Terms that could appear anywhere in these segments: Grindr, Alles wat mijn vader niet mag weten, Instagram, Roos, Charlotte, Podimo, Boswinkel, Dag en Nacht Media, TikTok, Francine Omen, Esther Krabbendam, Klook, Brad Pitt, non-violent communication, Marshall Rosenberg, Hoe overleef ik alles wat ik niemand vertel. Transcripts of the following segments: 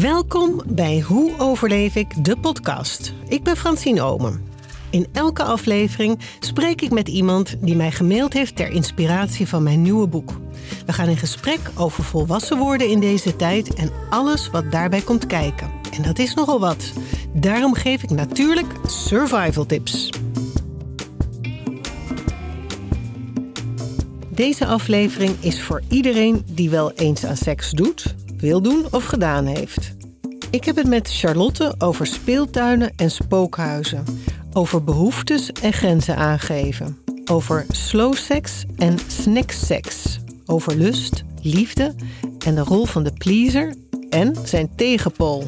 Welkom bij Hoe overleef ik de podcast. Ik ben Francine Omen. In elke aflevering spreek ik met iemand die mij gemaild heeft ter inspiratie van mijn nieuwe boek. We gaan in gesprek over volwassen worden in deze tijd en alles wat daarbij komt kijken. En dat is nogal wat. Daarom geef ik natuurlijk survival tips. Deze aflevering is voor iedereen die wel eens aan seks doet, wil doen of gedaan heeft. Ik heb het met Charlotte over speeltuinen en spookhuizen, over behoeftes en grenzen aangeven, over slow sex en snack sex, over lust, liefde en de rol van de pleaser en zijn tegenpool.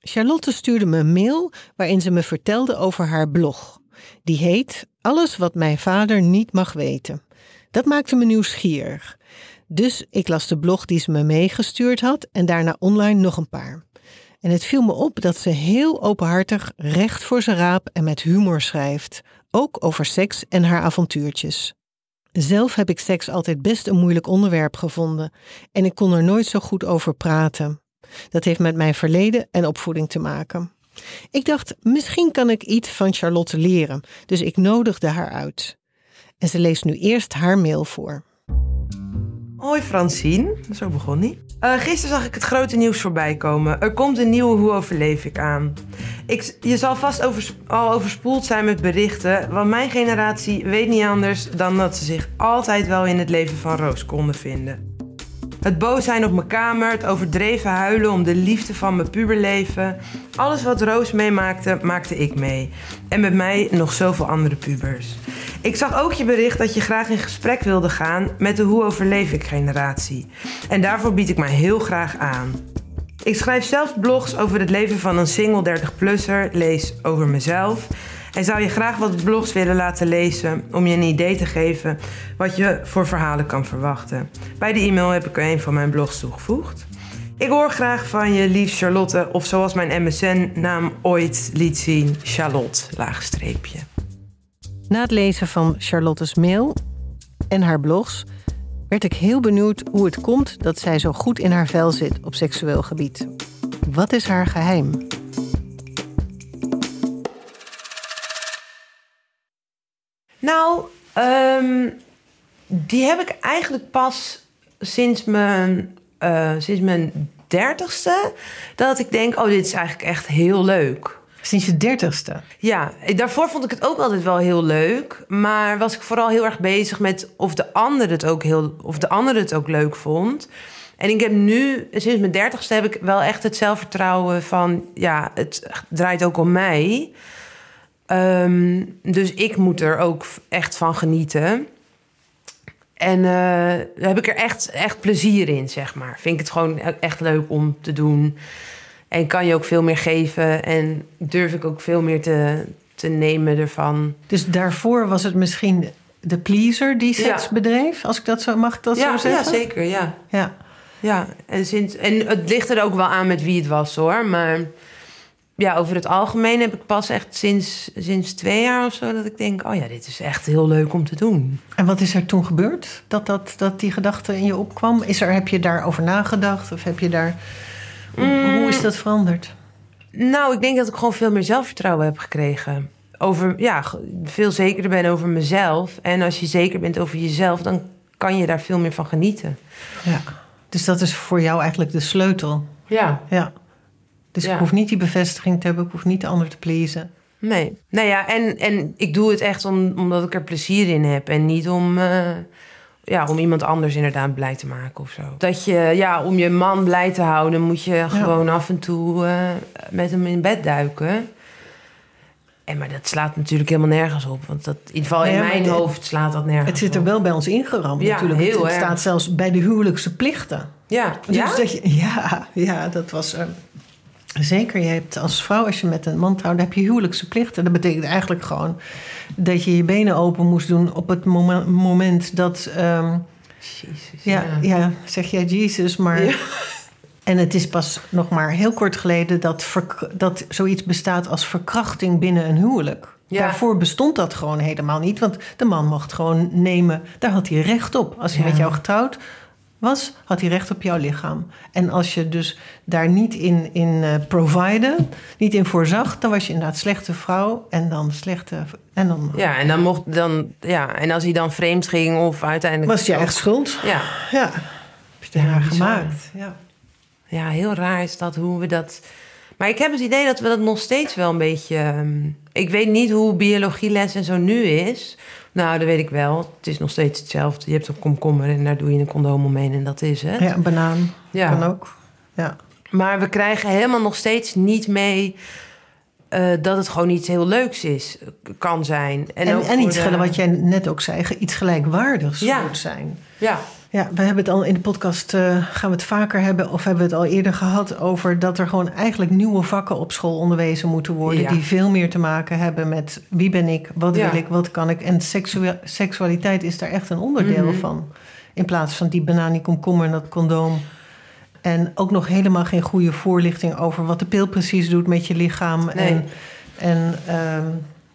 Charlotte stuurde me een mail waarin ze me vertelde over haar blog. Die heet Alles wat mijn vader niet mag weten. Dat maakte me nieuwsgierig. Dus ik las de blog die ze me meegestuurd had en daarna online nog een paar. En het viel me op dat ze heel openhartig, recht voor zijn raap en met humor schrijft. Ook over seks en haar avontuurtjes. Zelf heb ik seks altijd best een moeilijk onderwerp gevonden. En ik kon er nooit zo goed over praten. Dat heeft met mijn verleden en opvoeding te maken. Ik dacht, misschien kan ik iets van Charlotte leren, dus ik nodigde haar uit. En ze leest nu eerst haar mail voor. Hoi Francine, zo begon hij. Gisteren zag ik het grote nieuws voorbij komen. Er komt een nieuwe Hoe overleef ik aan. Je zal vast al overspoeld zijn met berichten, want mijn generatie weet niet anders dan dat ze zich altijd wel in het leven van Roos konden vinden. Het boos zijn op mijn kamer, het overdreven huilen om de liefde van mijn puberleven. Alles wat Roos meemaakte, maakte ik mee. En met mij nog zoveel andere pubers. Ik zag ook je bericht dat je graag in gesprek wilde gaan met de Hoe overleef ik generatie. En daarvoor bied ik mij heel graag aan. Ik schrijf zelf blogs over het leven van een single 30-plusser, lees over mezelf. En zou je graag wat blogs willen laten lezen om je een idee te geven wat je voor verhalen kan verwachten. Bij de e-mail heb ik er een van mijn blogs toegevoegd. Ik hoor graag van je, lief Charlotte, of zoals mijn MSN-naam ooit liet zien, Charlotte. Na het lezen van Charlotte's mail en haar blogs werd ik heel benieuwd hoe het komt dat zij zo goed in haar vel zit op seksueel gebied. Wat is haar geheim? Nou, die heb ik eigenlijk pas sinds mijn 30ste. Dat ik denk, dit is eigenlijk echt heel leuk. Sinds je 30ste? Ja, daarvoor vond ik het ook altijd wel heel leuk. Maar was ik vooral heel erg bezig met of de ander het ook leuk vond. En ik heb nu, sinds mijn 30ste, heb ik wel echt het zelfvertrouwen van... ja, het draait ook om mij... Dus ik moet er ook echt van genieten. En heb ik er echt plezier in, zeg maar. Vind ik het gewoon echt leuk om te doen. En kan je ook veel meer geven. En durf ik ook veel meer te nemen ervan. Dus daarvoor was het misschien de pleaser die seks bedreef? Als ik dat zo mag, zo zeggen? Ja, zeker, ja. En het ligt er ook wel aan met wie het was, hoor. Maar... ja, over het algemeen heb ik pas echt sinds 2 jaar of zo... dat ik denk, dit is echt heel leuk om te doen. En wat is er toen gebeurd? Dat die gedachte in je opkwam? Heb je daarover nagedacht? Of heb je daar... Hoe is dat veranderd? Nou, ik denk dat ik gewoon veel meer zelfvertrouwen heb gekregen. Veel zekerder ben over mezelf. En als je zeker bent over jezelf... dan kan je daar veel meer van genieten. Ja, dus dat is voor jou eigenlijk de sleutel. Ja. Dus ik hoef niet die bevestiging te hebben. Ik hoef niet de ander te pleasen. Nee. Nou ja, en ik doe het echt omdat ik er plezier in heb. En niet om iemand anders inderdaad blij te maken of zo. Dat je, om je man blij te houden... moet je gewoon af en toe met hem in bed duiken. Maar dat slaat natuurlijk helemaal nergens op. Want dat, in ieder geval in mijn hoofd slaat dat nergens op. Het zit er wel bij ons ingeramd natuurlijk. Heel het staat zelfs bij de huwelijkse plichten. Ja. Dus dat was... zeker, je hebt als vrouw, als je met een man trouwt, heb je huwelijkse plichten. Dat betekent eigenlijk gewoon dat je je benen open moest doen op het moment dat... Jezus, zeg jij Jezus, maar... Ja. En het is pas nog maar heel kort geleden dat zoiets bestaat als verkrachting binnen een huwelijk. Ja. Daarvoor bestond dat gewoon helemaal niet. Want de man mocht gewoon nemen. Daar had hij recht op. Als hij met jou getrouwd was, had hij recht op jouw lichaam. En als je dus daar niet in provided, niet in voorzag, dan was je inderdaad slechte vrouw en dan slechte. En dan, ja, en dan mocht dan. Ja, en als hij dan vreemd ging of uiteindelijk. Was je echt schuld? Ja. Ja. Heb je haar gemaakt? Ja. Ja, heel raar is dat hoe we dat. Maar ik heb het idee dat we dat nog steeds wel een beetje. Ik weet niet hoe biologieles en zo nu is. Nou, dat weet ik wel. Het is nog steeds hetzelfde. Je hebt een komkommer en daar doe je een condoom omheen en dat is het. Ja, een banaan. Ja. Kan ook. Ja. Maar we krijgen helemaal nog steeds niet mee dat het gewoon iets heel leuks is, kan zijn. En iets, wat jij net ook zei, iets gelijkwaardigs moet zijn. Ja. Ja, we hebben het al in de podcast, gaan we het vaker hebben, of hebben we het al eerder gehad over dat er gewoon eigenlijk nieuwe vakken op school onderwezen moeten worden. Ja. Die veel meer te maken hebben met wie ben ik, wat wil ik, wat kan ik. En seksualiteit is daar echt een onderdeel van. In plaats van die banaan, die komkommer en dat condoom. En ook nog helemaal geen goede voorlichting over wat de pil precies doet met je lichaam. Nee. En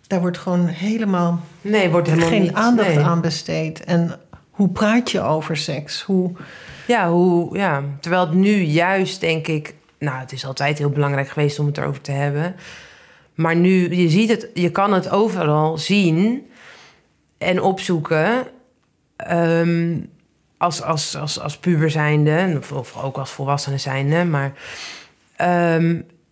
daar wordt gewoon helemaal, wordt helemaal geen aandacht aan besteed. En hoe praat je over seks? Hoe, terwijl het nu juist, denk ik, nou, het is altijd heel belangrijk geweest om het erover te hebben. Maar nu, je ziet het, je kan het overal zien en opzoeken. Als puber zijnde, of ook als volwassene zijnde.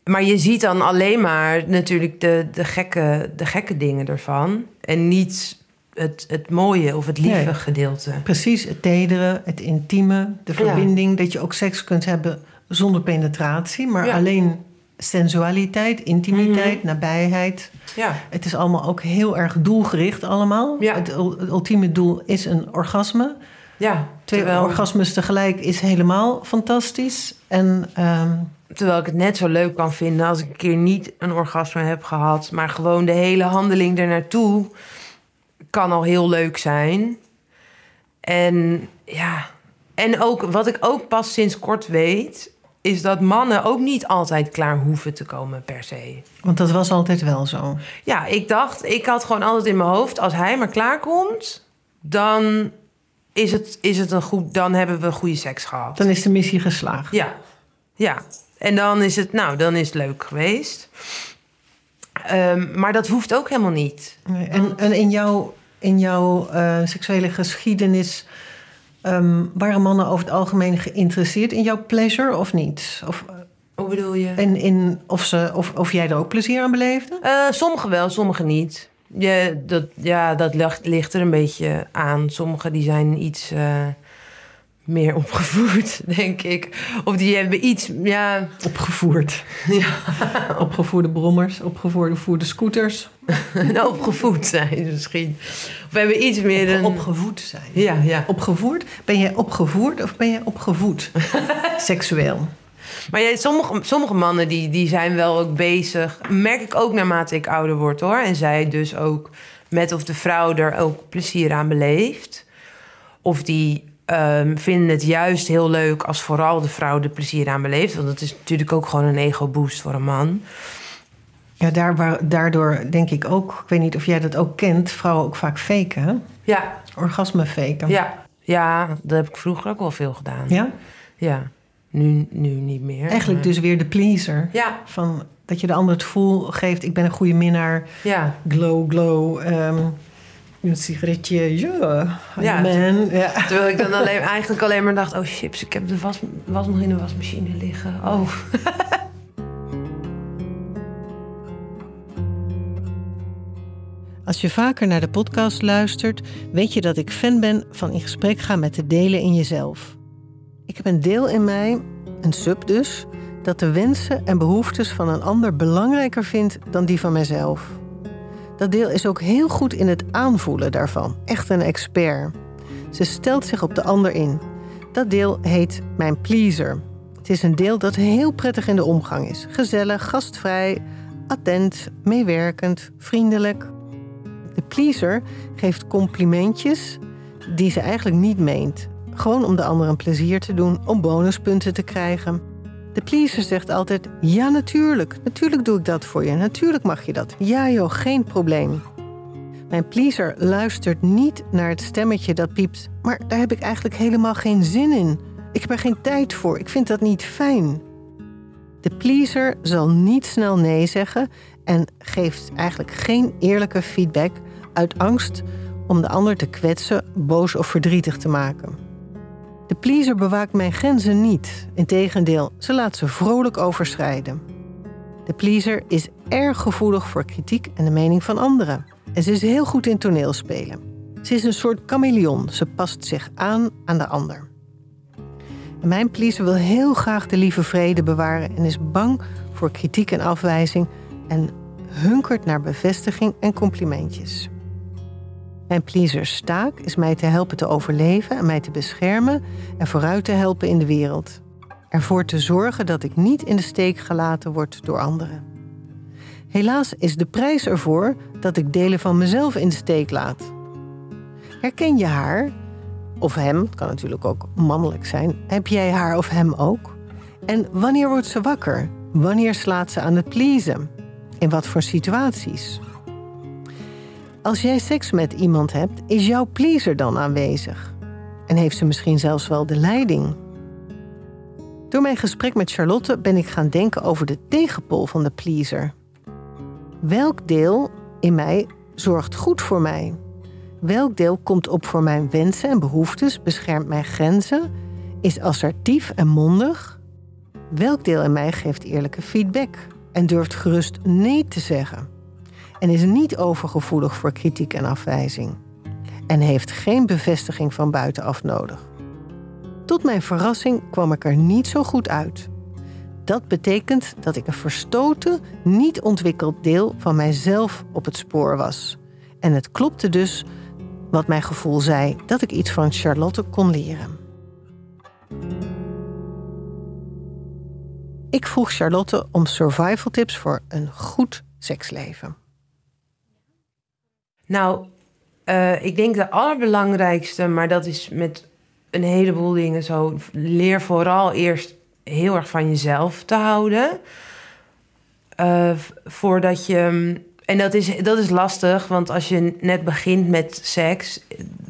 Maar je ziet dan alleen maar natuurlijk de gekke dingen ervan. En niet het mooie of het lieve gedeelte. Precies, het tedere, het intieme, de verbinding. Dat je ook seks kunt hebben zonder penetratie. Maar alleen sensualiteit, intimiteit, nabijheid. Ja. Het is allemaal ook heel erg doelgericht allemaal. Ja. Het ultieme doel is een orgasme. Ja, terwijl orgasmes tegelijk is helemaal fantastisch. Terwijl ik het net zo leuk kan vinden als ik een keer niet een orgasme heb gehad. Maar gewoon de hele handeling ernaartoe kan al heel leuk zijn. En ook wat ik ook pas sinds kort weet, is dat mannen ook niet altijd klaar hoeven te komen per se. Want dat was altijd wel zo. Ja, ik had gewoon altijd in mijn hoofd, als hij maar klaar komt, dan is het een goed, dan hebben we goede seks gehad. Dan is de missie geslaagd. Ja. En dan is het, dan is het leuk geweest. Maar dat hoeft ook helemaal niet. Nee, en in jouw seksuele geschiedenis, waren mannen over het algemeen geïnteresseerd in jouw pleasure of niet? Hoe bedoel je? Of jij er ook plezier aan beleefde? Sommigen wel, sommigen niet. Dat ligt er een beetje aan. Sommigen die zijn iets meer opgevoerd, denk ik. Of die hebben iets, Opgevoerd. Ja. Opgevoerde brommers, opgevoerde scooters. Opgevoed zijn misschien. Of hebben iets meer een. Opgevoed zijn. Ja. Opgevoerd. Ben jij opgevoerd of ben jij opgevoed? Seksueel. Maar sommige mannen die zijn wel ook bezig. Merk ik ook naarmate ik ouder word, hoor. En zij dus ook met of de vrouw er ook plezier aan beleeft. Of die vinden het juist heel leuk als vooral de vrouw er plezier aan beleeft. Want dat is natuurlijk ook gewoon een ego-boost voor een man. Ja, daardoor denk ik ook. Ik weet niet of jij dat ook kent. Vrouwen ook vaak faken, hè? Ja. Orgasme faken. Ja, dat heb ik vroeger ook wel veel gedaan. Ja? Ja. Nu niet meer. Eigenlijk maar, dus weer de pleaser. Ja. Van dat je de ander het gevoel geeft, ik ben een goede minnaar. Ja. Glow. Een sigaretje, man. Ja. Terwijl ik dan eigenlijk alleen maar dacht, oh chips, ik heb de was nog in de wasmachine liggen. Oh. Als je vaker naar de podcast luistert, weet je dat ik fan ben van in gesprek gaan met de delen in jezelf. Ik heb een deel in mij, een sub dus, dat de wensen en behoeftes van een ander belangrijker vindt dan die van mijzelf. Dat deel is ook heel goed in het aanvoelen daarvan. Echt een expert. Ze stelt zich op de ander in. Dat deel heet mijn pleaser. Het is een deel dat heel prettig in de omgang is. Gezellig, gastvrij, attent, meewerkend, vriendelijk. De pleaser geeft complimentjes die ze eigenlijk niet meent. Gewoon om de ander een plezier te doen, om bonuspunten te krijgen. De pleaser zegt altijd, ja natuurlijk, natuurlijk doe ik dat voor je, natuurlijk mag je dat. Ja joh, geen probleem. Mijn pleaser luistert niet naar het stemmetje dat piept, maar daar heb ik eigenlijk helemaal geen zin in. Ik heb er geen tijd voor, ik vind dat niet fijn. De pleaser zal niet snel nee zeggen en geeft eigenlijk geen eerlijke feedback uit angst om de ander te kwetsen, boos of verdrietig te maken. De pleaser bewaakt mijn grenzen niet. Integendeel, ze laat ze vrolijk overschrijden. De pleaser is erg gevoelig voor kritiek en de mening van anderen. En ze is heel goed in toneelspelen. Ze is een soort chameleon. Ze past zich aan de ander. En mijn pleaser wil heel graag de lieve vrede bewaren en is bang voor kritiek en afwijzing en hunkert naar bevestiging en complimentjes. Mijn pleasers taak is mij te helpen te overleven en mij te beschermen en vooruit te helpen in de wereld. Ervoor te zorgen dat ik niet in de steek gelaten word door anderen. Helaas is de prijs ervoor dat ik delen van mezelf in de steek laat. Herken je haar? Of hem, het kan natuurlijk ook mannelijk zijn. Heb jij haar of hem ook? En wanneer wordt ze wakker? Wanneer slaat ze aan het pleasen? In wat voor situaties? Als jij seks met iemand hebt, is jouw pleaser dan aanwezig? En heeft ze misschien zelfs wel de leiding? Door mijn gesprek met Charlotte ben ik gaan denken over de tegenpool van de pleaser. Welk deel in mij zorgt goed voor mij? Welk deel komt op voor mijn wensen en behoeftes, beschermt mijn grenzen, is assertief en mondig? Welk deel in mij geeft eerlijke feedback en durft gerust nee te zeggen? En is niet overgevoelig voor kritiek en afwijzing. En heeft geen bevestiging van buitenaf nodig. Tot mijn verrassing kwam ik er niet zo goed uit. Dat betekent dat ik een verstoten, niet ontwikkeld deel van mijzelf op het spoor was. En het klopte dus wat mijn gevoel zei dat ik iets van Charlotte kon leren. Ik vroeg Charlotte om survival tips voor een goed seksleven. Nou, ik denk de allerbelangrijkste, maar dat is met een heleboel dingen zo. Leer vooral eerst heel erg van jezelf te houden. Voordat je... En dat is lastig, want als je net begint met seks,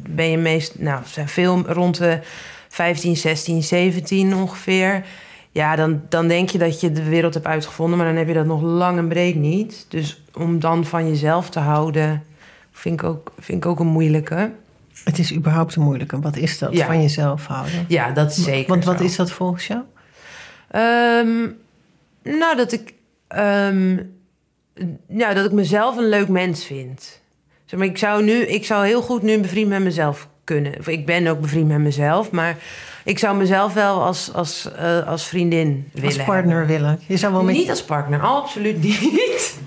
ben je zijn veel rond de 15, 16, 17 ongeveer. Ja, dan denk je dat je de wereld hebt uitgevonden, maar dan heb je dat nog lang en breed niet. Dus om dan van jezelf te houden, vind ik ook een moeilijke. Het is überhaupt een moeilijke. Wat is dat, van jezelf houden? Ja, dat is zeker. Want wat is dat volgens jou? Dat ik mezelf een leuk mens vind. Zeg maar, ik zou heel goed nu bevriend met mezelf kunnen. Of ik ben ook bevriend met mezelf, maar ik zou mezelf wel als vriendin willen. Als partner hebben. Willen. Je zou wel met... Niet als partner, absoluut niet.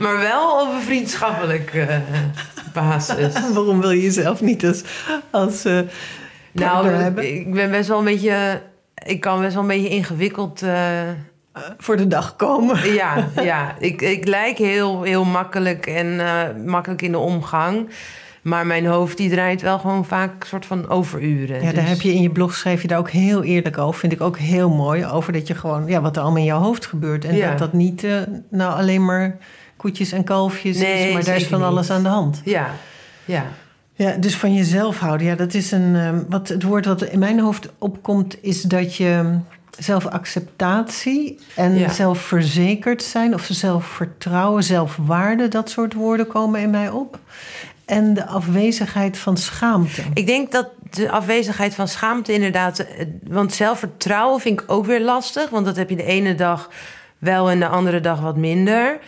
Maar wel op een vriendschappelijke basis. Waarom wil je jezelf niet als partner hebben? Ik kan best wel een beetje ingewikkeld... voor de dag komen. Ja. Ik lijk heel, heel makkelijk en makkelijk in de omgang. Maar mijn hoofd die draait wel gewoon vaak een soort van overuren. Ja, dus. Daar heb je in je blog, schrijf je daar ook heel eerlijk over. Vind ik ook heel mooi over dat je gewoon... Ja, wat er allemaal in jouw hoofd gebeurt. En dat niet alleen maar koetjes en kalfjes is. Maar daar is van alles aan de hand. Ja. Ja, dus van jezelf houden. Ja, dat is het woord wat in mijn hoofd opkomt is dat je... Zelfacceptatie en zelfverzekerd zijn... of zelfvertrouwen, zelfwaarde, dat soort woorden komen in mij op. En de afwezigheid van schaamte. Ik denk dat de afwezigheid van schaamte inderdaad... want zelfvertrouwen vind ik ook weer lastig... want dat heb je de ene dag wel en de andere dag wat minder.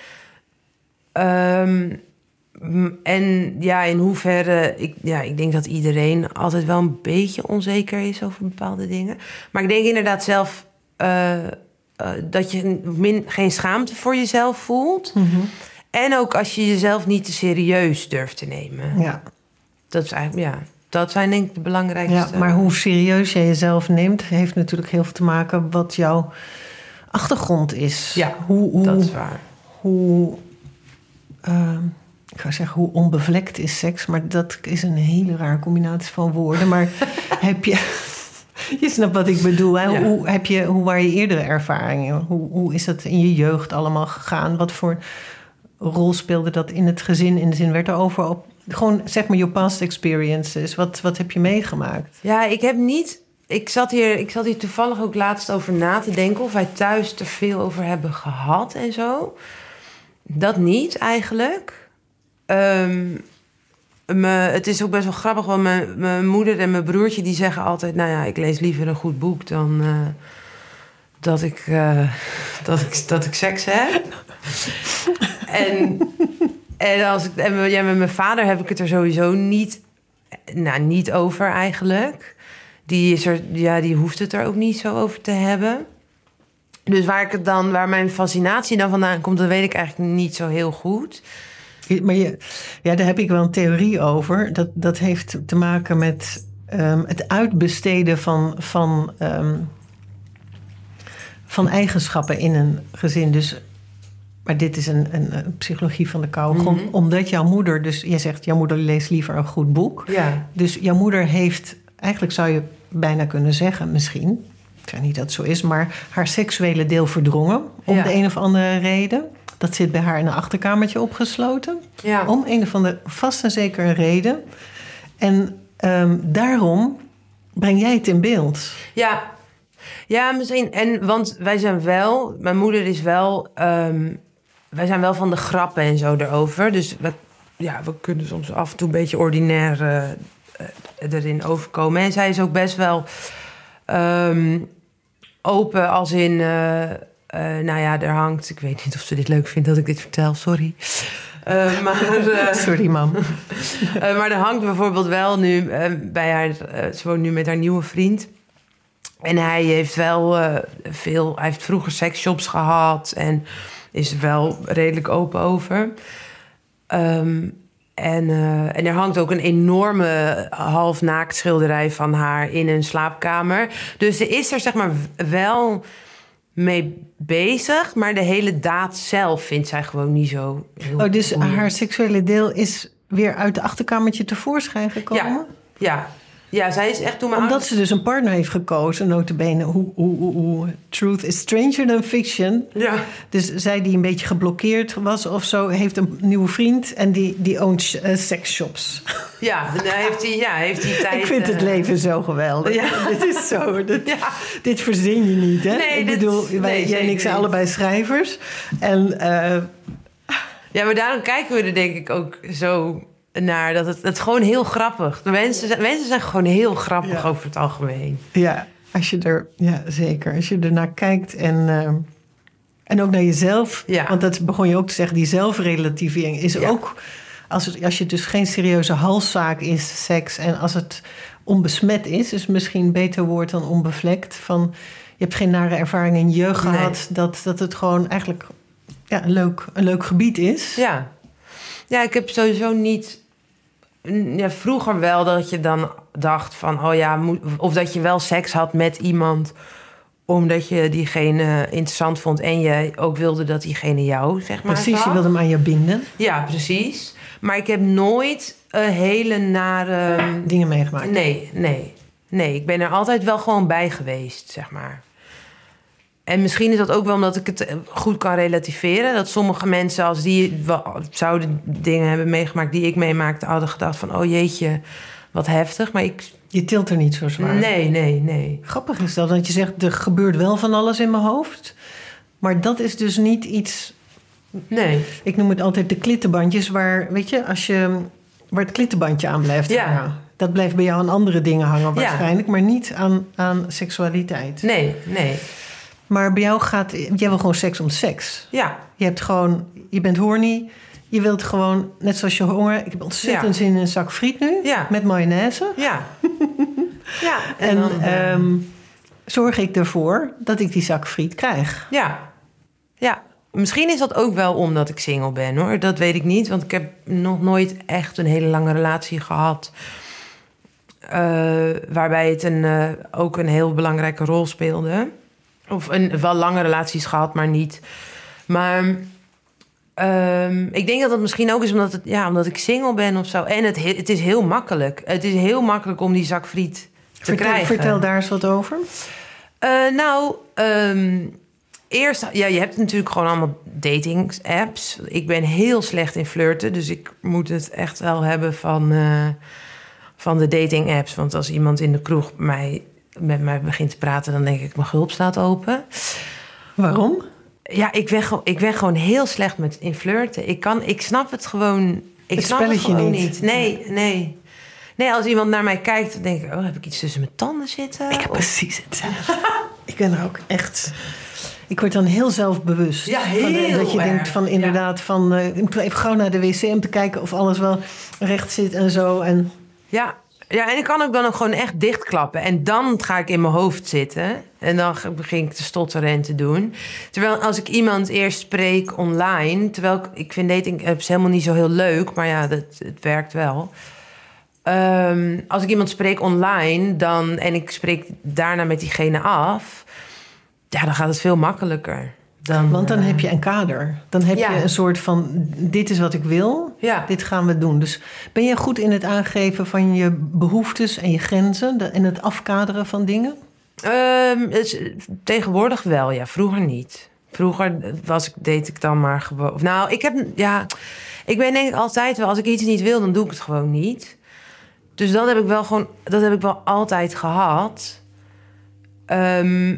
En ja, in hoeverre... Ik denk dat iedereen altijd wel een beetje onzeker is over bepaalde dingen. Maar ik denk inderdaad zelf... dat je geen schaamte voor jezelf voelt. Mm-hmm. En ook als je jezelf niet te serieus durft te nemen. Ja. Dat is eigenlijk... Ja. Dat zijn denk ik de belangrijkste... Ja, maar hoe serieus jij jezelf neemt... heeft natuurlijk heel veel te maken wat jouw achtergrond is. Ja, dat is waar. Ik ga zeggen, hoe onbevlekt is seks? Maar dat is een hele rare combinatie van woorden. Maar heb je... Je snapt wat ik bedoel. Hè? Ja. Hoe waren je eerdere ervaringen? Hoe is dat in je jeugd allemaal gegaan? Wat voor rol speelde dat in het gezin? In de zin, werd er overal... Gewoon, zeg maar, je past experiences. Wat heb je meegemaakt? Ja, ik heb niet... Ik zat hier toevallig ook laatst over na te denken... of wij thuis te veel over hebben gehad en zo. Dat niet, eigenlijk. Het is ook best wel grappig, want mijn moeder en mijn broertje... die zeggen altijd, nou ja, ik lees liever een goed boek... dan dat ik seks heb. en met mijn vader heb ik het er sowieso niet over eigenlijk. Die hoeft het er ook niet zo over te hebben. Dus waar mijn fascinatie dan vandaan komt... dat weet ik eigenlijk niet zo heel goed... Maar daar heb ik wel een theorie over. Dat heeft te maken met het uitbesteden van eigenschappen in een gezin. Dus, maar dit is een psychologie van de koude grond. Mm-hmm. Omdat jouw moeder, dus jij zegt, jouw moeder leest liever een goed boek. Ja. Dus jouw moeder heeft, eigenlijk zou je bijna kunnen zeggen misschien... ik zeg niet dat het zo is, maar haar seksuele deel verdrongen... om de een of andere reden... Dat zit bij haar in een achterkamertje opgesloten. Ja. Om een of andere vast en zekere reden. En daarom breng jij het in beeld. Ja, misschien. En want wij zijn wel... Mijn moeder is wel... wij zijn wel van de grappen en zo erover. Dus we kunnen soms af en toe een beetje ordinair erin overkomen. En zij is ook best wel open als in... er hangt... Ik weet niet of ze dit leuk vindt dat ik dit vertel, sorry. Sorry, mam. Maar er hangt bijvoorbeeld wel nu bij haar... ze woont nu met haar nieuwe vriend. En hij heeft wel veel... Hij heeft vroeger seksshops gehad en is er wel redelijk open over. En er hangt ook een enorme halfnaakt schilderij van haar in een slaapkamer. Dus ze is er zeg maar wel... mee bezig, maar de hele daad zelf vindt zij gewoon niet zo... Oh, dus cool. Haar seksuele deel is weer uit de achterkamertje tevoorschijn gekomen? Ja, zij is echt toen... Omdat ze dus een partner heeft gekozen, nota bene. Truth is stranger than fiction. Ja. Dus zij die een beetje geblokkeerd was of zo... heeft een nieuwe vriend en die owns seksshops. Ja, dan heeft die tijd... Ik vind het leven zo geweldig. Ja. Dit is zo. Dit verzin je niet, hè? Nee, jij en ik zijn allebei schrijvers. En, Ja, maar daarom kijken we er denk ik ook zo... naar dat het gewoon heel grappig. De mensen zijn gewoon heel grappig over het algemeen. Ja, zeker. Als je ernaar kijkt en ook naar jezelf. Ja. Want dat begon je ook te zeggen, die zelfrelativering is ook... Als je dus geen serieuze halszaak is, seks... en als het onbesmet is misschien een beter woord dan onbevlekt... van je hebt geen nare ervaring in jeugd gehad... dat het gewoon eigenlijk een leuk gebied is... Ja. Ja, ik heb sowieso niet... Ja, vroeger wel dat je dan dacht van... of dat je wel seks had met iemand... omdat je diegene interessant vond... en je ook wilde dat diegene jou, zeg maar... Precies, je wilde hem aan je binden. Ja, precies. Maar ik heb nooit hele nare... dingen meegemaakt. Nee. Ik ben er altijd wel gewoon bij geweest, zeg maar. En misschien is dat ook wel omdat ik het goed kan relativeren. Dat sommige mensen, als die zouden dingen hebben meegemaakt... die ik meemaakte, hadden gedacht van... oh jeetje, wat heftig. Maar je tilt er niet zo zwaar. Nee. Grappig is dat, want je zegt... er gebeurt wel van alles in mijn hoofd. Maar dat is dus niet iets... Nee. Ik noem het altijd de klittenbandjes... waar het klittenbandje aan blijft hangen. Dat blijft bij jou aan andere dingen hangen waarschijnlijk... maar niet aan seksualiteit. Nee. Maar bij jou jij wil gewoon seks om seks. Ja. Je bent horny. Je wilt gewoon, net zoals je honger... Ik heb ontzettend zin in een zak friet nu. Ja. Met mayonaise. Ja. Ja. En dan zorg ik ervoor dat ik die zak friet krijg. Ja. Misschien is dat ook wel omdat ik single ben, hoor. Dat weet ik niet, want ik heb nog nooit echt een hele lange relatie gehad... waarbij het ook een heel belangrijke rol speelde... Of wel lange relaties gehad, maar niet. Maar ik denk dat misschien ook is omdat ik single ben of zo. En het is heel makkelijk. Het is heel makkelijk om die zak friet krijgen. Vertel daar eens wat over. Eerst, ja, je hebt natuurlijk gewoon allemaal dating-apps. Ik ben heel slecht in flirten, dus ik moet het echt wel hebben van de dating-apps. Want als iemand in de kroeg met mij begint te praten, dan denk ik, mijn gulp staat open. Waarom? Ja, ik ben gewoon heel slecht in flirten. Ik snap het gewoon. Ik snap het gewoon niet. Nee. Nee, als iemand naar mij kijkt, dan denk ik, oh, heb ik iets tussen mijn tanden zitten? Ik heb precies hetzelfde. Ik ben er ook echt... Ik word dan heel zelfbewust. Ja, dat je denkt van inderdaad, van ik wil even gauw naar de wc om te kijken of alles wel recht zit en zo. En... Ja, en ik kan ook dan ook gewoon echt dichtklappen. En dan ga ik in mijn hoofd zitten. En dan begin ik te stotteren en te doen. Terwijl als ik iemand eerst spreek online... Terwijl ik vind dating-apps helemaal niet zo heel leuk. Maar ja, het werkt wel. Als ik iemand spreek online dan en ik spreek daarna met diegene af... Ja, dan gaat het veel makkelijker. Want dan heb je een kader. Dan heb je een soort van, dit is wat ik wil, dit gaan we doen. Dus ben je goed in het aangeven van je behoeftes en je grenzen... en het afkaderen van dingen? Tegenwoordig wel, ja. Vroeger niet. Vroeger deed ik dan maar gewoon... Nou, ik ben denk ik altijd wel... als ik iets niet wil, dan doe ik het gewoon niet. Dus dat heb ik wel altijd gehad...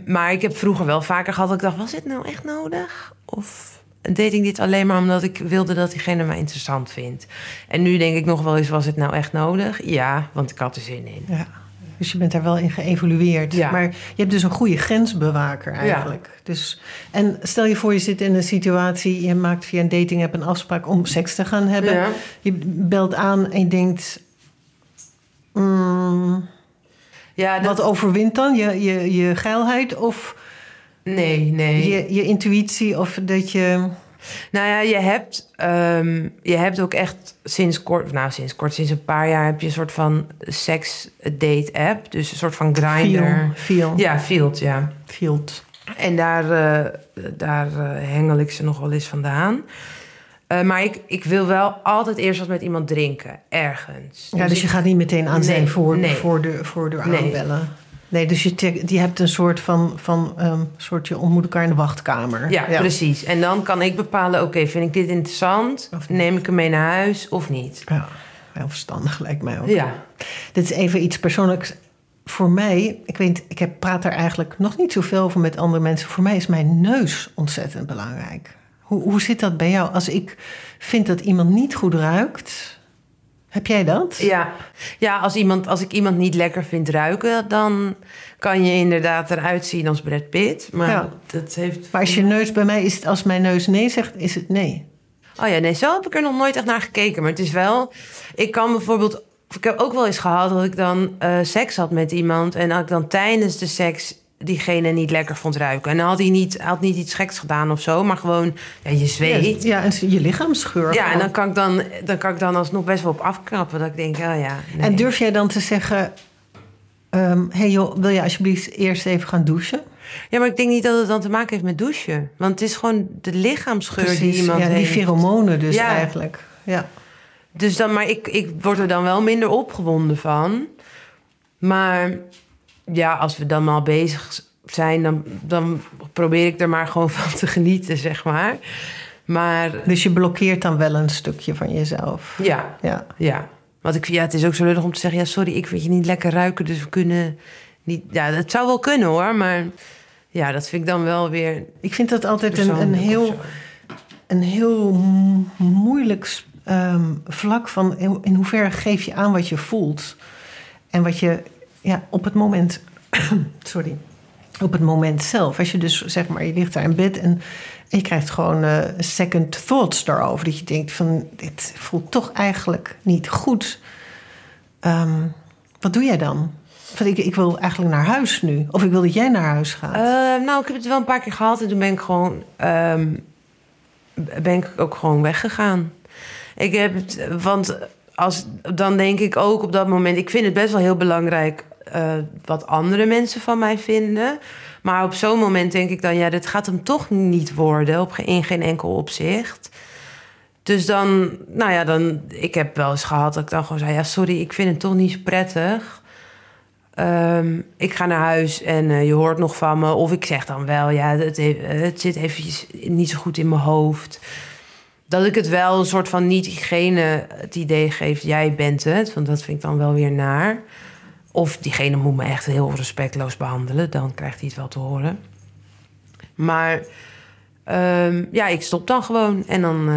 maar ik heb vroeger wel vaker gehad dat ik dacht... was dit nou echt nodig? Of deed ik dit alleen maar omdat ik wilde dat diegene mij interessant vindt? En nu denk ik nog wel eens, was het nou echt nodig? Ja, want ik had er zin in. Ja. Dus je bent daar wel in geëvolueerd. Ja. Maar je hebt dus een goede grensbewaker eigenlijk. Ja. Dus, en stel je voor, je zit in een situatie... je maakt via een dating app een afspraak om seks te gaan hebben. Ja. Je belt aan en je denkt... Ja, wat overwint dan? Je geilheid of nee. Je intuïtie of dat je... Nou ja, je hebt ook echt sinds een paar jaar... heb je een soort van seks-date-app. Dus een soort van Grindr. Field. En daar hengel ik ze nog wel eens vandaan. Maar ik wil wel altijd eerst wat met iemand drinken, ergens. Ja, dus je gaat niet meteen aan zijn voordeur aanbellen. Nee, dus je hebt een soort van je ontmoet elkaar in de wachtkamer. Ja, precies. En dan kan ik bepalen, oké, vind ik dit interessant? Of neem ik hem mee naar huis of niet? Ja, heel verstandig lijkt mij ook. Ja. Dit is even iets persoonlijks. Voor mij, ik praat er eigenlijk nog niet zoveel over met andere mensen. Voor mij is mijn neus ontzettend belangrijk. Hoe zit dat bij jou? Als ik vind dat iemand niet goed ruikt, heb jij dat? Ja, als ik iemand niet lekker vind ruiken... dan kan je inderdaad eruit zien als Brad Pitt. Maar, dat heeft... maar als je neus bij mij is het... als mijn neus nee zegt, is het nee. Oh ja, nee, zo heb ik er nog nooit echt naar gekeken. Maar het is wel... Ik heb ook wel eens gehad dat ik dan seks had met iemand... en dat ik dan tijdens de seks... diegene niet lekker vond ruiken. En dan had hij niet iets geks gedaan of zo... maar gewoon, ja, je zweet. Ja, en je lichaam scheurt. Ja, en dan kan ik dan alsnog best wel op afknappen... dat ik denk, oh ja... Nee. En durf jij dan te zeggen... hey joh, wil je alsjeblieft eerst even gaan douchen? Ja, maar ik denk niet dat het dan te maken heeft met douchen. Want het is gewoon de lichaamsgeur die iemand heeft. Ja, die pheromonen dus eigenlijk. Ja. Dus dan, maar ik word er dan wel minder opgewonden van. Maar... Ja, als we dan al bezig zijn, dan probeer ik er maar gewoon van te genieten, zeg maar. Dus je blokkeert dan wel een stukje van jezelf? Ja. Want het is ook zo lullig om te zeggen... ja, sorry, ik vind je niet lekker ruiken, dus we kunnen niet... Ja, dat zou wel kunnen, hoor, maar ja, dat vind ik dan wel weer... Ik vind dat altijd een heel moeilijk vlak van... in hoeverre geef je aan wat je voelt en wat je... Ja, op het moment... Sorry. Op het moment zelf. Als je dus, zeg maar, je ligt daar in bed... en je krijgt gewoon second thoughts daarover. Dat je denkt van, dit voelt toch eigenlijk niet goed. Wat doe jij dan? Want ik wil eigenlijk naar huis nu. Of ik wil dat jij naar huis gaat. Nou, ik heb het wel een paar keer gehad. En toen ben ik gewoon... ben ik ook gewoon weggegaan. Ik heb het... Want... dan denk ik ook op dat moment... ik vind het best wel heel belangrijk... wat andere mensen van mij vinden. Maar op zo'n moment denk ik dan... ja, dit gaat hem toch niet worden... in geen enkel opzicht. Dus dan... nou ja, dan... ik heb wel eens gehad dat ik dan gewoon zei... ja, sorry, ik vind het toch niet zo prettig. ik ga naar huis en je hoort nog van me. Of ik zeg dan wel, ja, het zit eventjes niet zo goed in mijn hoofd. Dat ik het wel een soort van niet diegene het idee geef, jij bent het. Want dat vind ik dan wel weer naar. Of diegene moet me echt heel respectloos behandelen. Dan krijgt hij het wel te horen. Maar ja, ik stop dan gewoon. En dan,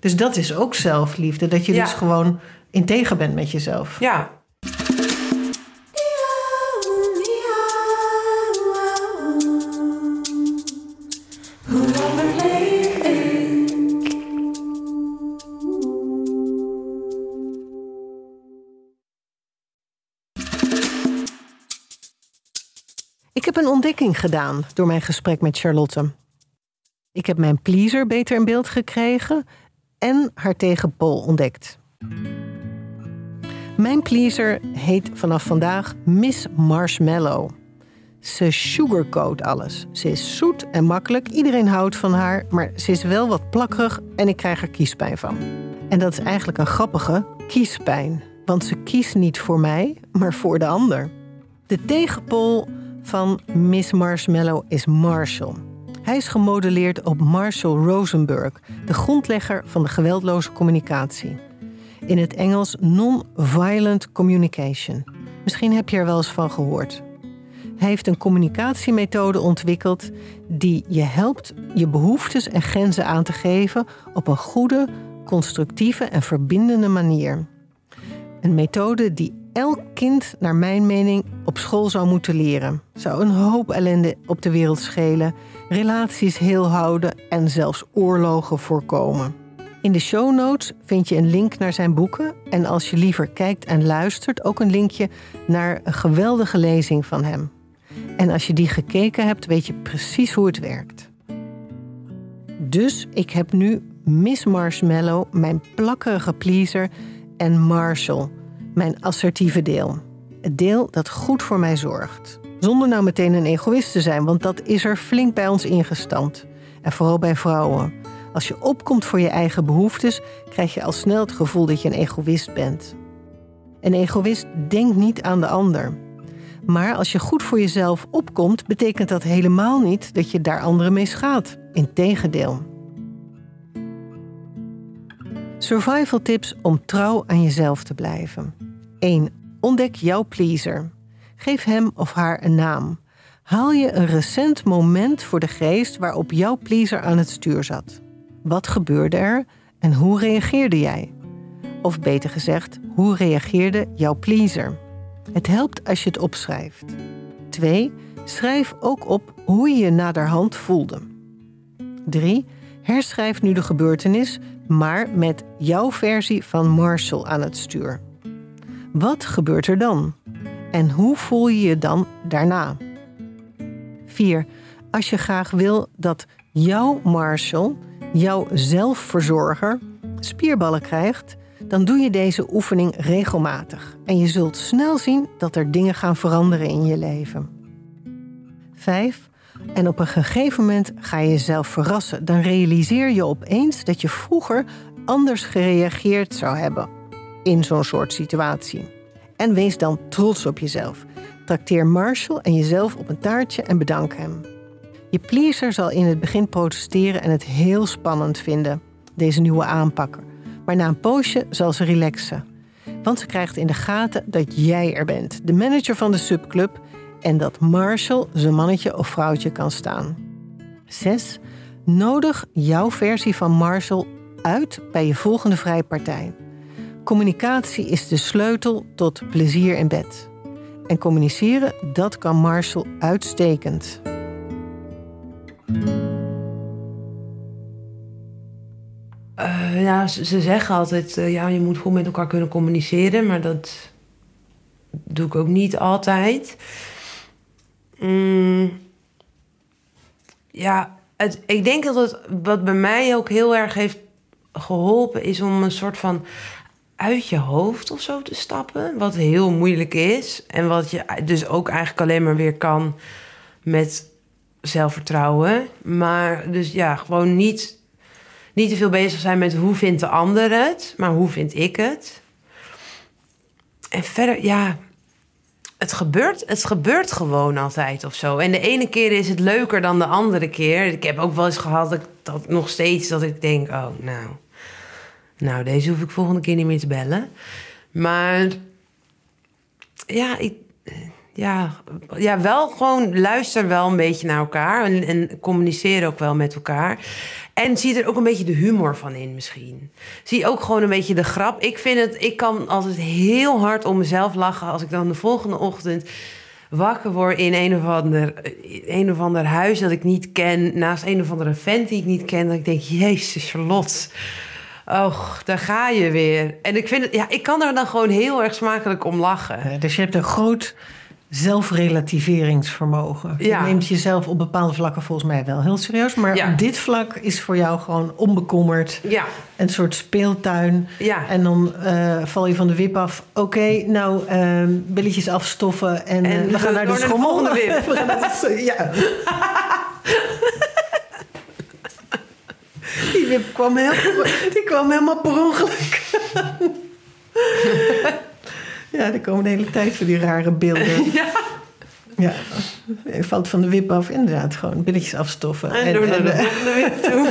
Dus dat is ook zelfliefde. Dat je dus gewoon integer bent met jezelf. Ja. Ik heb een ontdekking gedaan door mijn gesprek met Charlotte. Ik heb mijn pleaser beter in beeld gekregen en haar tegenpool ontdekt. Mijn pleaser heet vanaf vandaag Miss Marshmallow. Ze sugarcoat alles. Ze is zoet en makkelijk, iedereen houdt van haar, maar ze is wel wat plakkerig en ik krijg er kiespijn van. En dat is eigenlijk een grappige kiespijn, want ze kiest niet voor mij, maar voor de ander. De tegenpool van Miss Marshmallow is Marshall. Hij is gemodelleerd op Marshall Rosenberg, de grondlegger van de geweldloze communicatie. In het Engels non-violent communication. Misschien heb je er wel eens van gehoord. Hij heeft een communicatiemethode ontwikkeld die je helpt je behoeftes en grenzen aan te geven op een goede, constructieve en verbindende manier. Een methode die elk kind, naar mijn mening, op school zou moeten leren. Zou een hoop ellende op de wereld schelen, relaties heel houden en zelfs oorlogen voorkomen. In de show notes vind je een link naar zijn boeken en als je liever kijkt en luistert ook een linkje naar een geweldige lezing van hem. En als je die gekeken hebt, weet je precies hoe het werkt. Dus ik heb nu Miss Marshmallow, mijn plakkerige pleaser, en Marshall, mijn assertieve deel. Het deel dat goed voor mij zorgt. Zonder nou meteen een egoïst te zijn, want dat is er flink bij ons ingestampt. En vooral bij vrouwen. Als je opkomt voor je eigen behoeftes, krijg je al snel het gevoel dat je een egoïst bent. Een egoïst denkt niet aan de ander. Maar als je goed voor jezelf opkomt, betekent dat helemaal niet dat je daar anderen mee schaadt. Integendeel. Survival tips om trouw aan jezelf te blijven. 1. Ontdek jouw pleaser. Geef hem of haar een naam. Haal je een recent moment voor de geest waarop jouw pleaser aan het stuur zat. Wat gebeurde er en hoe reageerde jij? Of beter gezegd, hoe reageerde jouw pleaser? Het helpt als je het opschrijft. 2. Schrijf ook op hoe je je naderhand voelde. 3. Herschrijf nu de gebeurtenis, maar met jouw versie van Marshall aan het stuur. Wat gebeurt er dan? En hoe voel je je dan daarna? 4. Als je graag wil dat jouw Marshall, jouw zelfverzorger, spierballen krijgt, dan doe je deze oefening regelmatig. En je zult snel zien dat er dingen gaan veranderen in je leven. 5. En op een gegeven moment ga je jezelf verrassen. Dan realiseer je opeens dat je vroeger anders gereageerd zou hebben in zo'n soort situatie. En wees dan trots op jezelf. Trakteer Marshall en jezelf op een taartje en bedank hem. Je pleaser zal in het begin protesteren en het heel spannend vinden, deze nieuwe aanpak. Maar na een poosje zal ze relaxen. Want ze krijgt in de gaten dat jij er bent, de manager van de subclub, en dat Marshall zijn mannetje of vrouwtje kan staan. 6. Nodig jouw versie van Marshall uit bij je volgende vrije partij. Communicatie is de sleutel tot plezier in bed. En communiceren, dat kan Marshall uitstekend. Ze zeggen altijd, je moet goed met elkaar kunnen communiceren, maar dat doe ik ook niet altijd. Ik denk dat het, wat bij mij ook heel erg heeft geholpen, is om een soort van uit je hoofd of zo te stappen. Wat heel moeilijk is. En wat je dus ook eigenlijk alleen maar weer kan met zelfvertrouwen. Maar dus gewoon niet te veel bezig zijn met hoe vindt de ander het, maar hoe vind ik het. En verder, Het gebeurt gewoon altijd of zo. En de ene keer is het leuker dan de andere keer. Ik heb ook wel eens gehad dat nog steeds dat ik denk... oh, nou, deze hoef ik volgende keer niet meer te bellen. Maar ja, wel gewoon luister wel een beetje naar elkaar. En communiceren ook wel met elkaar. En zie er ook een beetje de humor van in misschien. Zie ook gewoon een beetje de grap. Ik kan altijd heel hard om mezelf lachen als ik dan de volgende ochtend wakker word in een of ander huis dat ik niet ken. Naast een of andere vent die ik niet ken. Dat ik denk, jezus Charlotte. Och, daar ga je weer. En ik kan er dan gewoon heel erg smakelijk om lachen. Dus je hebt een groot zelfrelativeringsvermogen. Ja. Je neemt jezelf op bepaalde vlakken volgens mij wel heel serieus. Maar ja, dit vlak is voor jou gewoon onbekommerd. Ja. Een soort speeltuin. Ja. En dan val je van de wip af. Oké, billetjes afstoffen. En we gaan naar de schommel. Ja. Die wip kwam helemaal per ongeluk. Ja, er komen de hele tijd voor die rare beelden. Ja. Je valt van de wip af, inderdaad, gewoon billetjes afstoffen. En door naar de wip toe.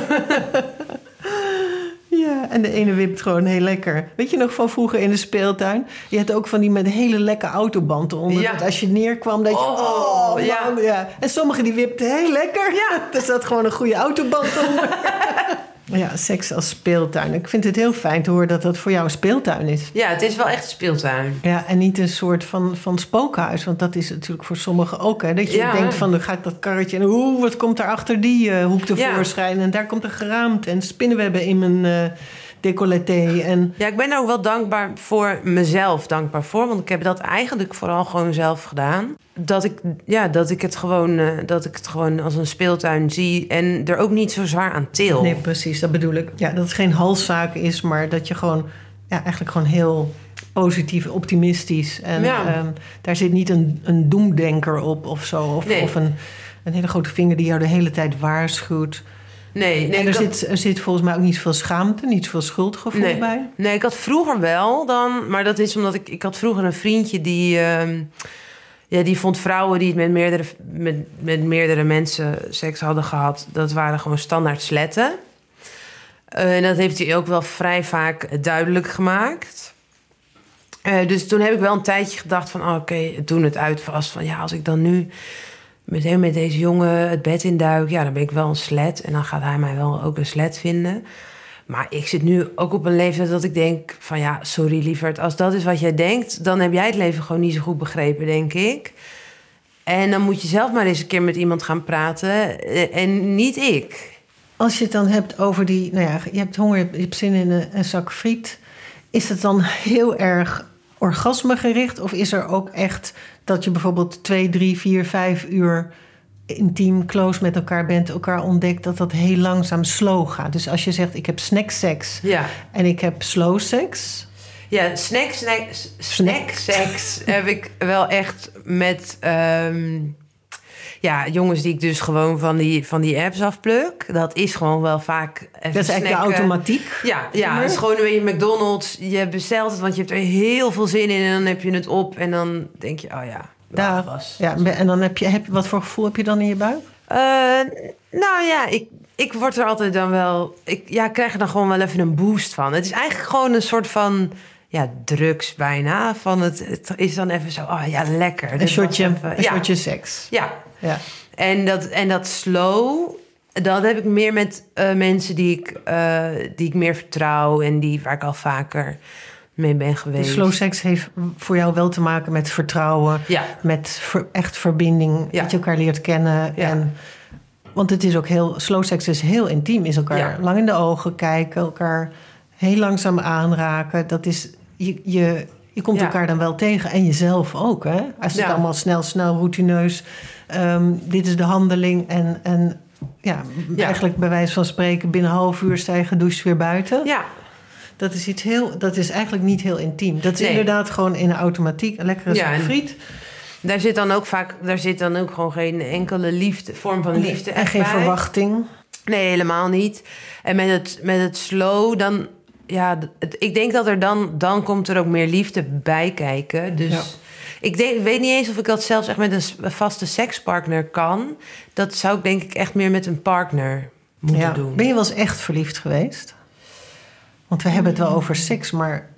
Ja, en de ene wipt gewoon heel lekker. Weet je nog van vroeger in de speeltuin? Je had ook van die met hele lekke autobanden onder. Ja. Dat als je neerkwam, dat je... Oh, ja. En sommigen die wipten heel lekker. Ja. Er zat gewoon een goede autoband onder. Ja, seks als speeltuin. Ik vind het heel fijn te horen dat dat voor jou een speeltuin is. Ja, het is wel echt een speeltuin. Ja, en niet een soort van spookhuis. Want dat is natuurlijk voor sommigen ook. Hè, dat je denkt van, dan gaat dat karretje... en wat komt daar achter die hoek tevoorschijn? Ja. En daar komt een geraamte en spinnenwebben in mijn decolleté. En... Ja, ik ben daar ook wel dankbaar voor mezelf. Want ik heb dat eigenlijk vooral gewoon zelf gedaan. Dat ik het gewoon als een speeltuin zie en er ook niet zo zwaar aan til. Nee, precies, dat bedoel ik. Ja, dat het geen halszaak is, maar dat je gewoon eigenlijk gewoon heel positief, optimistisch en daar zit niet een doemdenker op of zo of een hele grote vinger die jou de hele tijd waarschuwt. Nee, en er zit volgens mij ook niet veel schaamte, niet veel schuldgevoel bij. Nee, ik had vroeger wel dan, maar dat is omdat ik had vroeger een vriendje die. Die vond vrouwen die het met meerdere mensen seks hadden gehad, dat waren gewoon standaard sletten. En dat heeft hij ook wel vrij vaak duidelijk gemaakt. Dus toen heb ik wel een tijdje gedacht van, oké, doen het uit vast. Van, als ik dan nu meteen met deze jongen het bed induik, dan ben ik wel een slet. En dan gaat hij mij wel ook een slet vinden. Maar ik zit nu ook op een leeftijd dat ik denk van sorry lieverd. Als dat is wat jij denkt, dan heb jij het leven gewoon niet zo goed begrepen, denk ik. En dan moet je zelf maar eens een keer met iemand gaan praten en niet ik. Als je het dan hebt over die, je hebt honger, je hebt zin in een zak friet. Is het dan heel erg orgasmegericht? Of is er ook echt dat je bijvoorbeeld 2, 3, 4, 5 uur... intiem, close met elkaar bent, elkaar ontdekt, dat heel langzaam slow gaat. Dus als je zegt, ik heb snackseks en ik heb slow seks. Ja, snackseks heb ik wel echt met jongens die ik dus gewoon van die apps afpluk. Dat is gewoon wel vaak even dat is snacken. Eigenlijk de automatiek. Ja, het is gewoon een beetje McDonald's. Je bestelt het, want je hebt er heel veel zin in en dan heb je het op en dan denk je, daar was. Ja, en dan heb je wat voor gevoel heb je dan in je buik? Ik word er altijd dan wel... Ik krijg er dan gewoon wel even een boost van. Het is eigenlijk gewoon een soort van... drugs bijna. Van het is dan even zo... lekker. Een shotje seks. Ja. En dat slow... Dat heb ik meer met mensen die ik meer vertrouw... en waar ik al vaker... mee ben geweest. Dus slow seks heeft voor jou wel te maken met vertrouwen, met echt verbinding, dat je elkaar leert kennen. Ja. Want het is ook slow seks is heel intiem, is elkaar lang in de ogen kijken, elkaar heel langzaam aanraken. Dat is je komt elkaar dan wel tegen en jezelf ook, hè? Als het allemaal snel routineus, dit is de handeling en eigenlijk bij wijze van spreken binnen een half uur sta je gedoucht weer buiten. Ja. Dat is dat is eigenlijk niet heel intiem. Dat is inderdaad gewoon in de automatiek een lekkere zak friet. Daar zit dan ook gewoon geen enkele vorm van liefde en geen bij. Verwachting. Nee, helemaal niet. En met het slow dan, ik denk dat er dan komt er ook meer liefde bij kijken. Dus Ik weet niet eens of ik dat zelfs echt met een vaste sekspartner kan. Dat zou ik denk ik echt meer met een partner moeten doen. Ben je wel eens echt verliefd geweest? Want we hebben het wel over seks, maar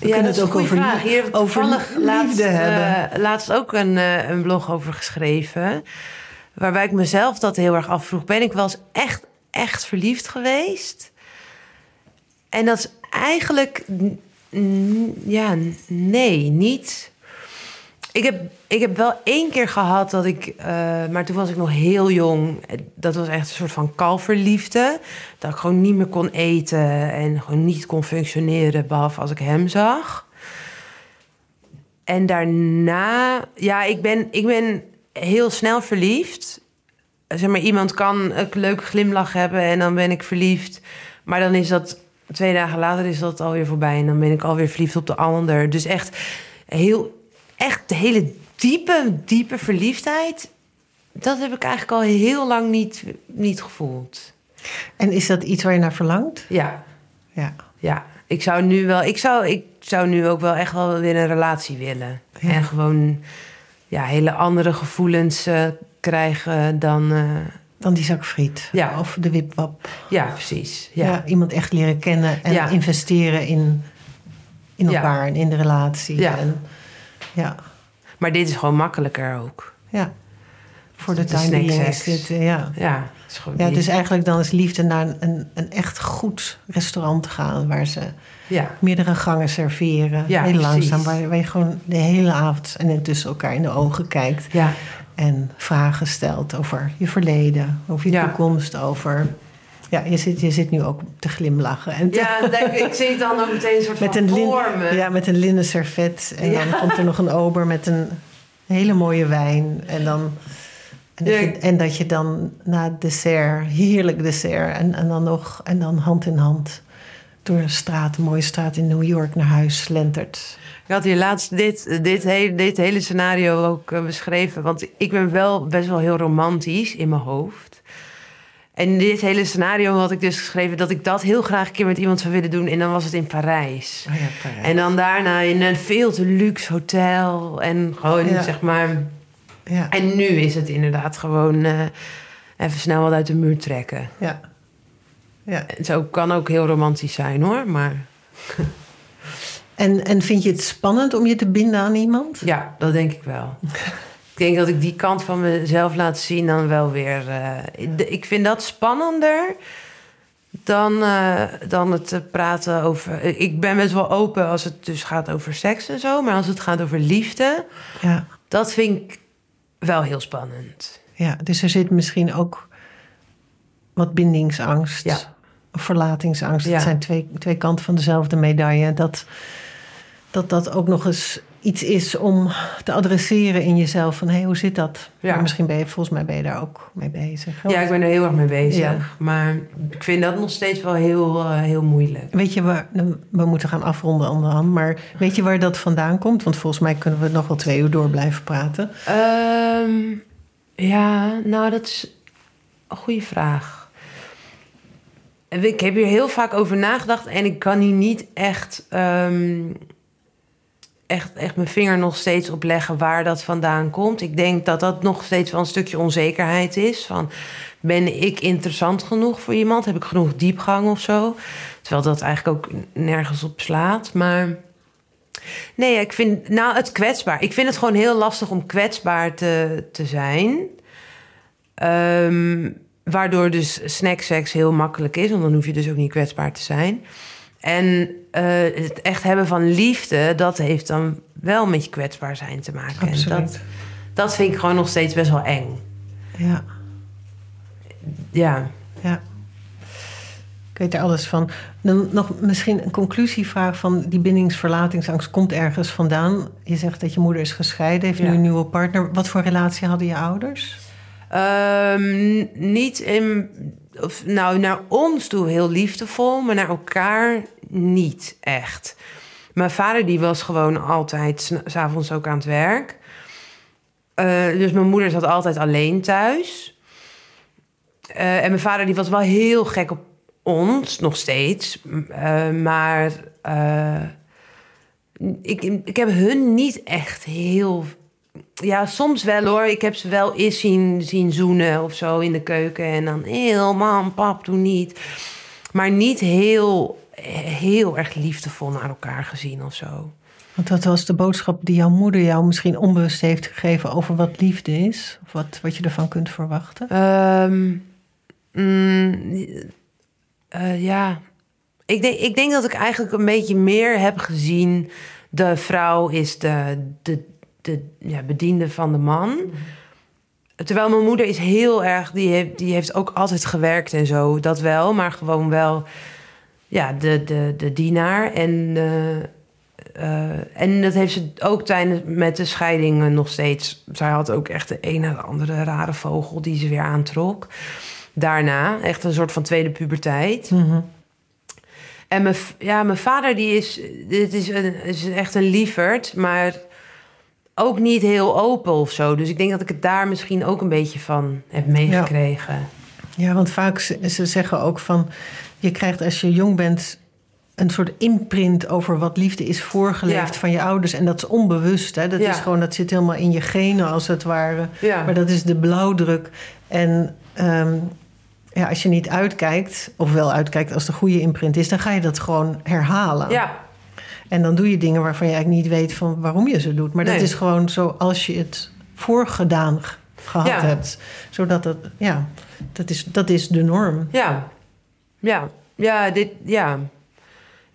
we kunnen het ook over vraag. Hier hebben we toevallig laatst ook een blog over geschreven. Waarbij ik mezelf dat heel erg afvroeg. Ben ik wel eens echt verliefd geweest? En dat is eigenlijk... nee, niet. Ik heb wel 1 keer gehad dat ik... maar toen was ik nog heel jong. Dat was echt een soort van kalverliefde. Dat ik gewoon niet meer kon eten en gewoon niet kon functioneren, behalve als ik hem zag. En daarna... Ja, ik ben heel snel verliefd. Zeg maar, iemand kan een leuke glimlach hebben en dan ben ik verliefd. Maar dan is dat... 2 dagen later is dat alweer voorbij en dan ben ik alweer verliefd op de ander. Dus echt de hele diepe verliefdheid, dat heb ik eigenlijk al heel lang niet gevoeld. En is dat iets waar je naar verlangt? Ja. Ik zou nu ook wel echt wel weer een relatie willen. Ja. En gewoon hele andere gevoelens krijgen dan... Dan die zak friet. Ja. Of de wipwap. Ja, precies. Ja. Ja, iemand echt leren kennen en investeren in elkaar en in de relatie. Ja. En. Maar dit is gewoon makkelijker ook. Ja. Voor de tuin is dit. Ja, is gewoon dus eigenlijk dan is liefde naar een echt goed restaurant te gaan. Waar ze meerdere gangen serveren. Ja, heel langzaam. Waar je gewoon de hele avond en intussen elkaar in de ogen kijkt. Ja. En vragen stelt over je verleden, over je toekomst, over... Ja, je zit nu ook te glimlachen. En ik zie het dan ook meteen een soort van vormen. Ja, met een linnen servet. En dan komt er nog een ober met een hele mooie wijn. En dan... En dat je dan na het dessert, heerlijk dessert... En dan hand in hand door een mooie straat in New York naar huis slentert... Ik had hier laatst dit hele scenario ook beschreven. Want ik ben wel best wel heel romantisch in mijn hoofd. En dit hele scenario had ik dus geschreven... dat ik dat heel graag een keer met iemand zou willen doen. En dan was het in Parijs. Oh ja, Parijs. En dan daarna in een veel te luxe hotel. En gewoon, zeg maar... Ja. En nu is het inderdaad gewoon even snel wat uit de muur trekken. Ja. Ja. Zo kan ook heel romantisch zijn, hoor. Maar... En vind je het spannend om je te binden aan iemand? Ja, dat denk ik wel. Ik denk dat ik die kant van mezelf laat zien dan wel weer. Ik vind dat spannender dan het praten over... Ik ben best wel open als het dus gaat over seks en zo. Maar als het gaat over liefde, dat vind ik wel heel spannend. Ja, dus er zit misschien ook wat bindingsangst. Ja. Verlatingsangst. Ja. Dat zijn twee kanten van dezelfde medaille. Dat ook nog eens iets is om te adresseren in jezelf. Van, hoe zit dat? Ja. Maar misschien ben je daar ook mee bezig. Hoor. Ja, ik ben er heel erg mee bezig. Ja. Maar ik vind dat nog steeds wel heel moeilijk. Weet je waar... We moeten gaan afronden onderhand. Maar weet je waar dat vandaan komt? Want volgens mij kunnen we nog wel 2 uur door blijven praten. Dat is een goede vraag. Ik heb hier heel vaak over nagedacht en ik kan hier niet echt mijn vinger nog steeds op leggen waar dat vandaan komt. Ik denk dat dat nog steeds wel een stukje onzekerheid is. Van, ben ik interessant genoeg voor iemand? Heb ik genoeg diepgang of zo? Terwijl dat eigenlijk ook nergens op slaat. Maar nee, ik vind het kwetsbaar. Ik vind het gewoon heel lastig om kwetsbaar te zijn. Waardoor dus snackseks heel makkelijk is. Want dan hoef je dus ook niet kwetsbaar te zijn. En het echt hebben van liefde... dat heeft dan wel met je kwetsbaar zijn te maken. Absoluut. En dat vind ik gewoon nog steeds best wel eng. Ja. Ik weet er alles van. Dan nog misschien een conclusievraag van... die bindingsverlatingsangst komt ergens vandaan. Je zegt dat je moeder is gescheiden. Heeft nu een nieuwe partner. Wat voor relatie hadden je ouders? Naar ons toe heel liefdevol, maar naar elkaar niet echt. Mijn vader die was gewoon altijd 's avonds ook aan het werk. Dus mijn moeder zat altijd alleen thuis. En mijn vader die was wel heel gek op ons, nog steeds. Maar Ik heb hun niet echt heel... Ja, soms wel hoor. Ik heb ze wel eens zien zoenen of zo in de keuken. En dan, heel man, pap, doe niet. Maar niet heel erg liefdevol naar elkaar gezien of zo. Want dat was de boodschap die jouw moeder jou misschien onbewust heeft gegeven... over wat liefde is? Of wat je ervan kunt verwachten? Ja... Ik denk dat ik eigenlijk een beetje meer heb gezien... de vrouw is de bediende van de man. Mm. Terwijl mijn moeder is heel erg... Die heeft ook altijd gewerkt en zo, dat wel. Maar gewoon wel ja, de dienaar. En dat heeft ze ook met de scheidingen nog steeds. Zij had ook echt de een en de andere rare vogel die ze weer aantrok. Daarna, echt een soort van tweede puberteit... Mm-hmm. En mijn vader, is echt een lieverd, maar ook niet heel open of zo. Dus ik denk dat ik het daar misschien ook een beetje van heb meegekregen. Ja, want vaak ze zeggen ook van... je krijgt als je jong bent een soort imprint over wat liefde is voorgeleefd van je ouders. En dat is onbewust, hè? Dat is gewoon, dat zit helemaal in je genen als het ware. Ja. Maar dat is de blauwdruk. En... Ja, als je niet uitkijkt, of wel uitkijkt als de goede imprint is... dan ga je dat gewoon herhalen. Ja. En dan doe je dingen waarvan je eigenlijk niet weet van waarom je ze doet. Maar dat is gewoon zo als je het voorgedaan gehad hebt. Zodat dat, ja, dat is de norm. Ja. Ik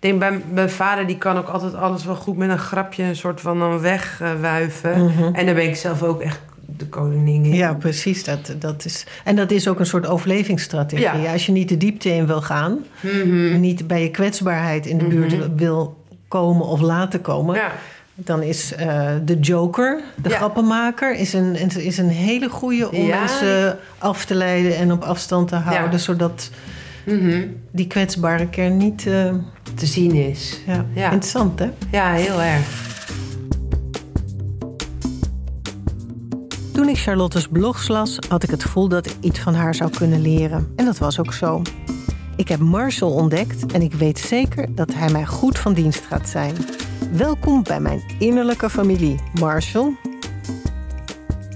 denk, bij mijn vader, die kan ook altijd alles wel goed met een grapje... een soort van dan wegwuiven. Mm-hmm. En daar ben ik zelf ook echt... de koningin. Ja, precies. Dat is, en dat is ook een soort overlevingsstrategie. Ja. Ja, als je niet de diepte in wil gaan... Mm-hmm. niet bij je kwetsbaarheid in de buurt wil komen of laten komen... Ja. dan is de joker, de grappenmaker... is een hele goede om mensen af te leiden en op afstand te houden... zodat die kwetsbare kern niet... te zien is. Ja. Ja. Interessant, hè? Ja, heel erg. Toen ik Charlotte's blogs las, had ik het gevoel dat ik iets van haar zou kunnen leren. En dat was ook zo. Ik heb Marshall ontdekt en ik weet zeker dat hij mij goed van dienst gaat zijn. Welkom bij mijn innerlijke familie, Marshall.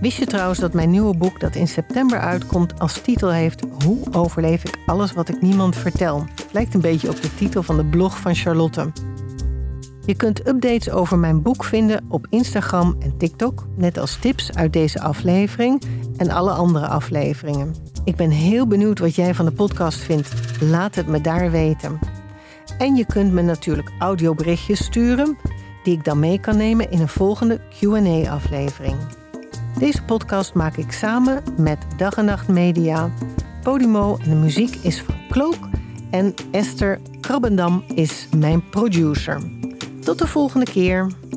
Wist je trouwens dat mijn nieuwe boek dat in september uitkomt als titel heeft... Hoe overleef ik alles wat ik niemand vertel? Lijkt een beetje op de titel van de blog van Charlotte. Je kunt updates over mijn boek vinden op Instagram en TikTok... net als tips uit deze aflevering en alle andere afleveringen. Ik ben heel benieuwd wat jij van de podcast vindt. Laat het me daar weten. En je kunt me natuurlijk audioberichtjes sturen... die ik dan mee kan nemen in een volgende Q&A-aflevering. Deze podcast maak ik samen met Dag en Nacht Media. Podimo en de muziek is van Klook... en Esther Krabbendam is mijn producer... Tot de volgende keer.